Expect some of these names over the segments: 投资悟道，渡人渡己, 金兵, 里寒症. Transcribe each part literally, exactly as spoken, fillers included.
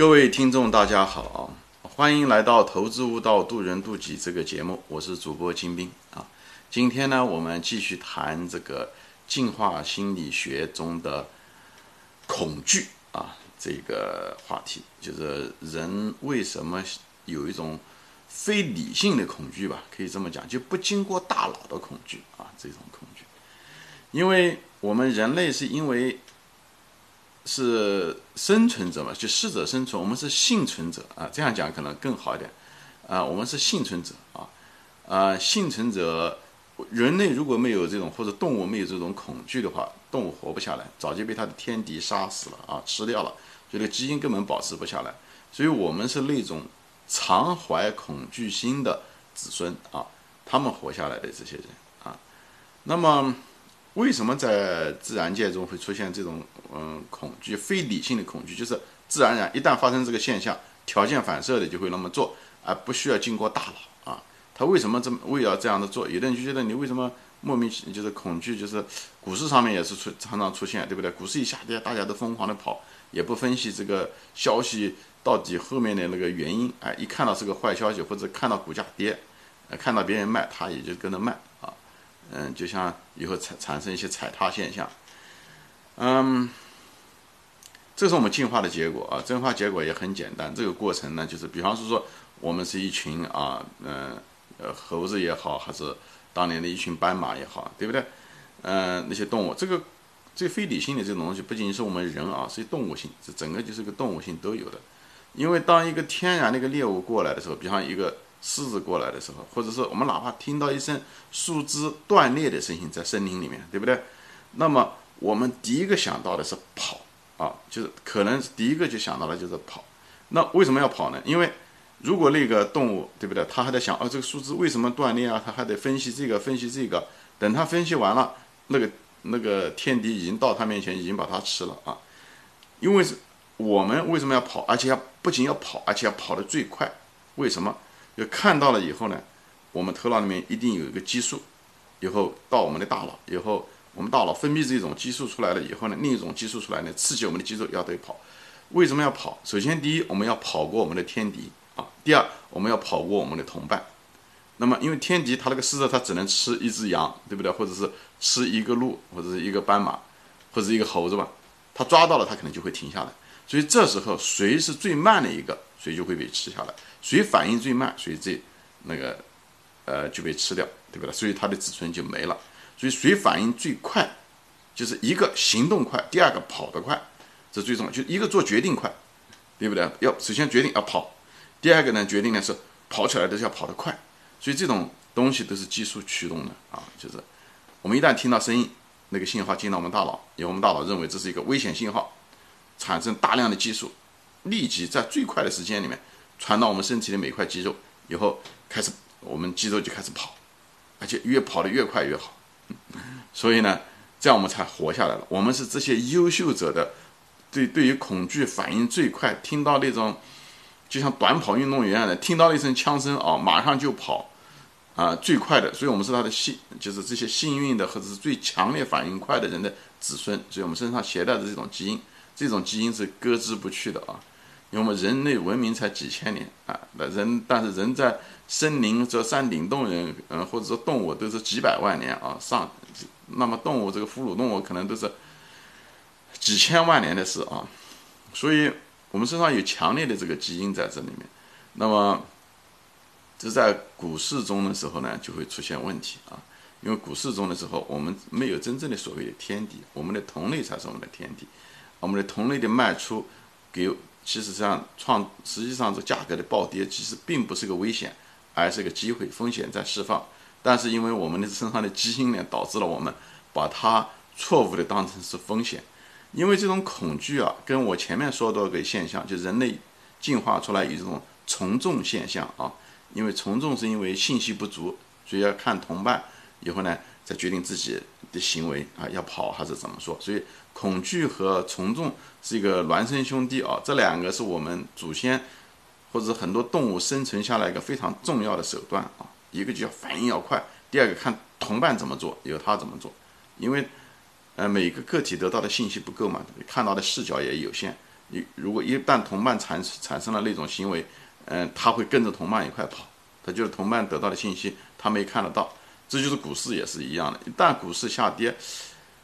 各位听众，大家好，欢迎来到《投资悟道，渡人渡己》这个节目，我是主播金兵啊。今天呢，我们继续谈这个进化心理学中的恐惧啊这个话题，就是人为什么有一种非理性的恐惧吧，可以这么讲，就不经过大脑的恐惧啊，这种恐惧，因为我们人类是因为。是生存者嘛，就适者生存，我们是幸存者啊，这样讲可能更好一点啊，我们是幸存者啊，啊，幸存者，人类如果没有这种或者动物没有这种恐惧的话，动物活不下来，早就被它的天敌杀死了啊，吃掉了，所以这个基因根本保持不下来，所以我们是那种常怀恐惧心的子孙啊，他们活下来的这些人啊，那么。为什么在自然界中会出现这种嗯恐惧？非理性的恐惧，就是自然而然一旦发生这个现象，条件反射的就会那么做，而不需要经过大脑啊。他为什么这么为要这样的做？有的人就觉得你为什么莫名其妙就是恐惧，就是股市上面也是出常常出现，对不对？股市一下跌，大家都疯狂的跑，也不分析这个消息到底后面的那个原因，哎，一看到是个坏消息，或者看到股价跌，呃、看到别人卖，他也就跟着卖啊。嗯，就像以后产产生一些踩踏现象，嗯，这是我们进化的结果啊。进化结果也很简单，这个过程呢，就是比方说说我们是一群啊，嗯呃猴子也好，还是当年的一群斑马也好，对不对？嗯、呃，那些动物，这个最非理性的这种东西，不仅仅是我们人啊，是动物性，这整个就是个动物性都有的。因为当一个天然的一个猎物过来的时候，比方一个。狮子过来的时候，或者是我们哪怕听到一声树枝断裂的声音在森林里面，对不对？那么我们第一个想到的是跑啊，就是可能第一个就想到的就是跑。那为什么要跑呢？因为如果那个动物，对不对？他还在想，哦，这个树枝为什么断裂啊？他还得分析这个，分析这个。等他分析完了，那个那个天敌已经到他面前，已经把他吃了啊。因为我们为什么要跑？而且要不仅要跑，而且要跑得最快。为什么？就看到了以后呢，我们头脑里面一定有一个激素，以后到我们的大脑，以后我们大脑分泌这种激素出来了以后呢，另一种激素出来呢，刺激我们的肌肉要对跑。为什么要跑？首先第一，我们要跑过我们的天敌啊；第二，我们要跑过我们的同伴。那么因为天敌，它那个狮子它只能吃一只羊，对不对？或者是吃一个鹿，或者是一个斑马，或者是一个猴子吧。它抓到了，它可能就会停下来。所以这时候谁是最慢的一个，谁就会被吃下来。谁反应最慢，谁最那个呃就被吃掉，对不对？所以他的子孙就没了。所以谁反应最快，就是一个行动快，第二个跑得快，这最重要。就一个做决定快，对不对？要首先决定要跑，第二个呢决定呢是跑起来都是要跑得快。所以这种东西都是激素驱动的啊，就是我们一旦听到声音，那个信号进到我们大脑，由我们大脑认为这是一个危险信号，产生大量的激素，立即在最快的时间里面。传到我们身体的每块肌肉以后，开始我们肌肉就开始跑，而且越跑得越快越好。所以呢，这样我们才活下来了。我们是这些优秀者的，对对于恐惧反应最快，听到那种就像短跑运动员一样的，听到一声枪声啊，马上就跑啊、呃，最快的。所以我们是他的幸，就是这些幸运的或者是最强烈反应快的人的子孙。所以我们身上携带的这种基因，这种基因是割之不去的啊。因为我们人类文明才几千年啊，人但是人在森林这山顶洞人，嗯、呃，或者说动物都是几百万年啊上，那么动物这个哺乳动物可能都是几千万年的事啊，所以我们身上有强烈的这个基因在这里面。那么这在股市中的时候呢，就会出现问题啊，因为股市中的时候，我们没有真正的所谓的天敌，我们的同类才是我们的天敌，我们的同类的卖出给。其实上创，实际上这价格的暴跌其实并不是个危险，而是个机会，风险在释放。但是因为我们的身上的基因呢，导致了我们把它错误的当成是风险。因为这种恐惧啊，跟我前面说到的现象，就人类进化出来有这种从众现象啊。因为从众是因为信息不足，所以要看同伴以后呢，再决定自己的行为啊，要跑还是怎么说。所以。恐惧和从众是一个孪生兄弟啊，这两个是我们祖先或者很多动物生存下来一个非常重要的手段啊。一个就要反应要快，第二个看同伴怎么做，由他怎么做。因为呃每个个体得到的信息不够嘛，看到的视角也有限，你如果一旦同伴产产生了那种行为，嗯、呃，他会跟着同伴一块跑，他就是同伴得到的信息他没看得到，这就是股市也是一样的。一旦股市下跌，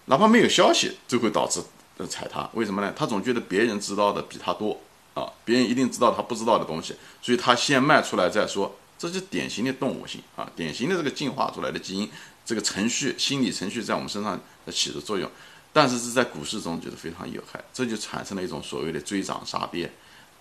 哪怕没有消息，就会导致踩踏。为什么呢？他总觉得别人知道的比他多啊，别人一定知道他不知道的东西，所以他先卖出来再说。这是典型的动物性啊，典型的这个进化出来的基因，这个程序、心理程序在我们身上起着作用。但是是在股市中觉得非常有害，这就产生了一种所谓的追涨杀跌，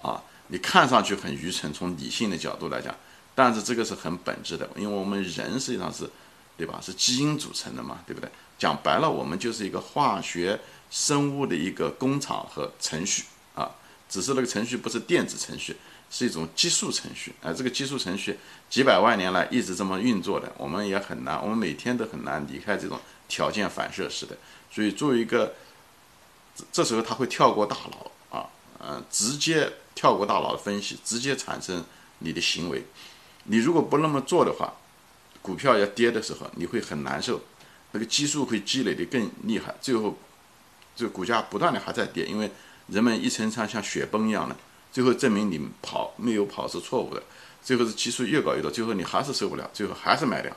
啊，你看上去很愚蠢，从理性的角度来讲，但是这个是很本质的，因为我们人实际上是，对吧？是基因组成的嘛，对不对？讲白了，我们就是一个化学生物的一个工厂和程序啊，只是那个程序不是电子程序，是一种激素程序，哎、呃，这个激素程序几百万年来一直这么运作的，我们也很难，我们每天都很难离开这种条件反射式的。所以作为一个，这时候他会跳过大脑啊，嗯、呃，直接跳过大脑的分析，直接产生你的行为。你如果不那么做的话，股票要跌的时候你会很难受，那个激素会积累的更厉害，最后这个股价不断的还在跌，因为人们一层层像雪崩一样的，最后证明你跑没有跑是错误的，最后是激素越搞越多，最后你还是受不了，最后还是卖掉。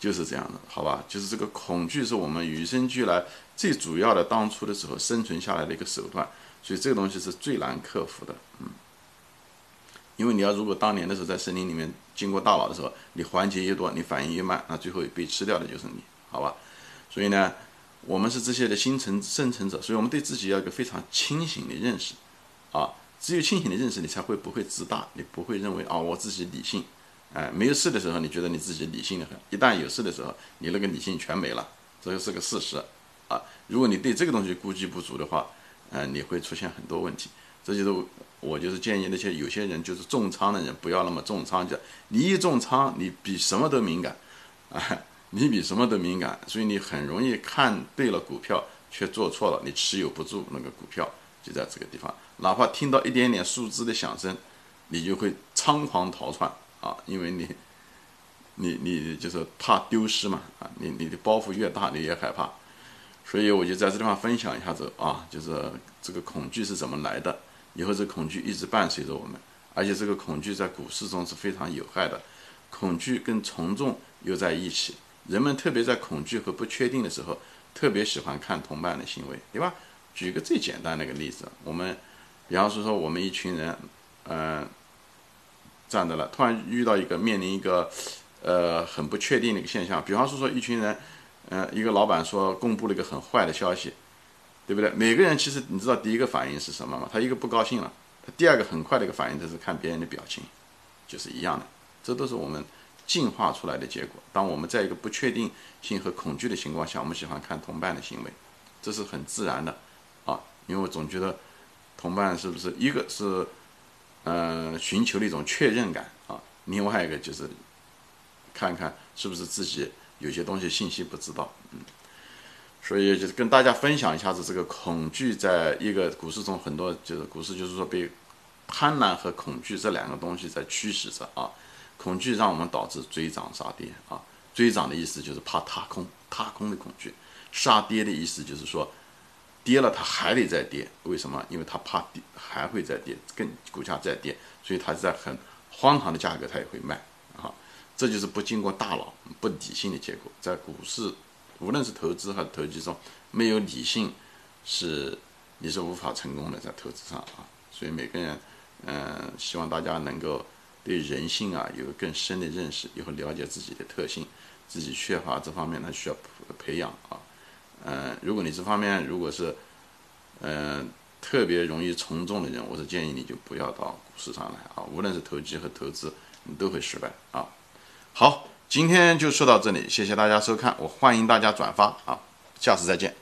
就是这样的，好吧？就是这个恐惧是我们与生俱来最主要的，当初的时候生存下来的一个手段，所以这个东西是最难克服的。嗯，因为你要如果当年的时候在森林里面经过大脑的时候，你环节越多，你反应越慢，那最后被吃掉的就是你，好吧？所以呢，我们是这些的新成生成者，所以我们对自己要有一个非常清醒的认识，啊，只有清醒的认识，你才会不会自大，你不会认为啊、哦、我自己理性。哎，没有事的时候，你觉得你自己理性的很；一旦有事的时候，你那个理性全没了，这就是个事实啊。如果你对这个东西估计不足的话，嗯、呃，你会出现很多问题。这就是我就是建议那些有些人就是重仓的人，不要那么重仓。就你一重仓，你比什么都敏感啊，你比什么都敏感，所以你很容易看对了股票，却做错了，你持有不住那个股票，就在这个地方。哪怕听到一点点数字的响声，你就会仓皇逃窜。啊，因为你，你你就是怕丢失嘛，啊，你你的包袱越大，你越害怕，所以我就在这地方分享一下子啊，就是这个恐惧是怎么来的，以后这恐惧一直伴随着我们，而且这个恐惧在股市中是非常有害的，恐惧跟从众又在一起，人们特别在恐惧和不确定的时候，特别喜欢看同伴的行为，对吧？举个最简单的一个例子，我们比方说说我们一群人，嗯、呃。站着了，突然遇到一个面临一个，呃，很不确定的一个现象。比方说说一群人，呃，一个老板说公布了一个很坏的消息，对不对？每个人其实你知道第一个反应是什么吗？他一个不高兴了，他第二个很快的一个反应就是看别人的表情，就是一样的。这都是我们进化出来的结果。当我们在一个不确定性和恐惧的情况下，我们喜欢看同伴的行为，这是很自然的啊。因为我总觉得同伴是不是一个是。呃，寻求的一种确认感啊，另外一个就是看看是不是自己有些东西信息不知道，嗯，所以就是跟大家分享一下子这个恐惧在一个股市中很多就是股市就是说被贪婪和恐惧这两个东西在驱使着啊，恐惧让我们导致追涨杀跌啊，追涨的意思就是怕踏空，踏空的恐惧，杀跌的意思就是说。跌了，它还得再跌，为什么？因为它怕跌还会再跌，更股价再跌，所以它在很荒唐的价格它也会卖啊，这就是不经过大脑、不理性的结果。在股市，无论是投资还是投机中，没有理性是你是无法成功的在投资上啊。所以每个人，嗯、呃，希望大家能够对人性啊有更深的认识，以后了解自己的特性，自己缺乏这方面，它需要培养啊。嗯、呃，如果你这方面如果是，嗯、呃，特别容易从众的人，我是建议你就不要到股市上来啊，无论是投机和投资，你都会失败啊。好，今天就说到这里，谢谢大家收看，我欢迎大家转发啊，下次再见。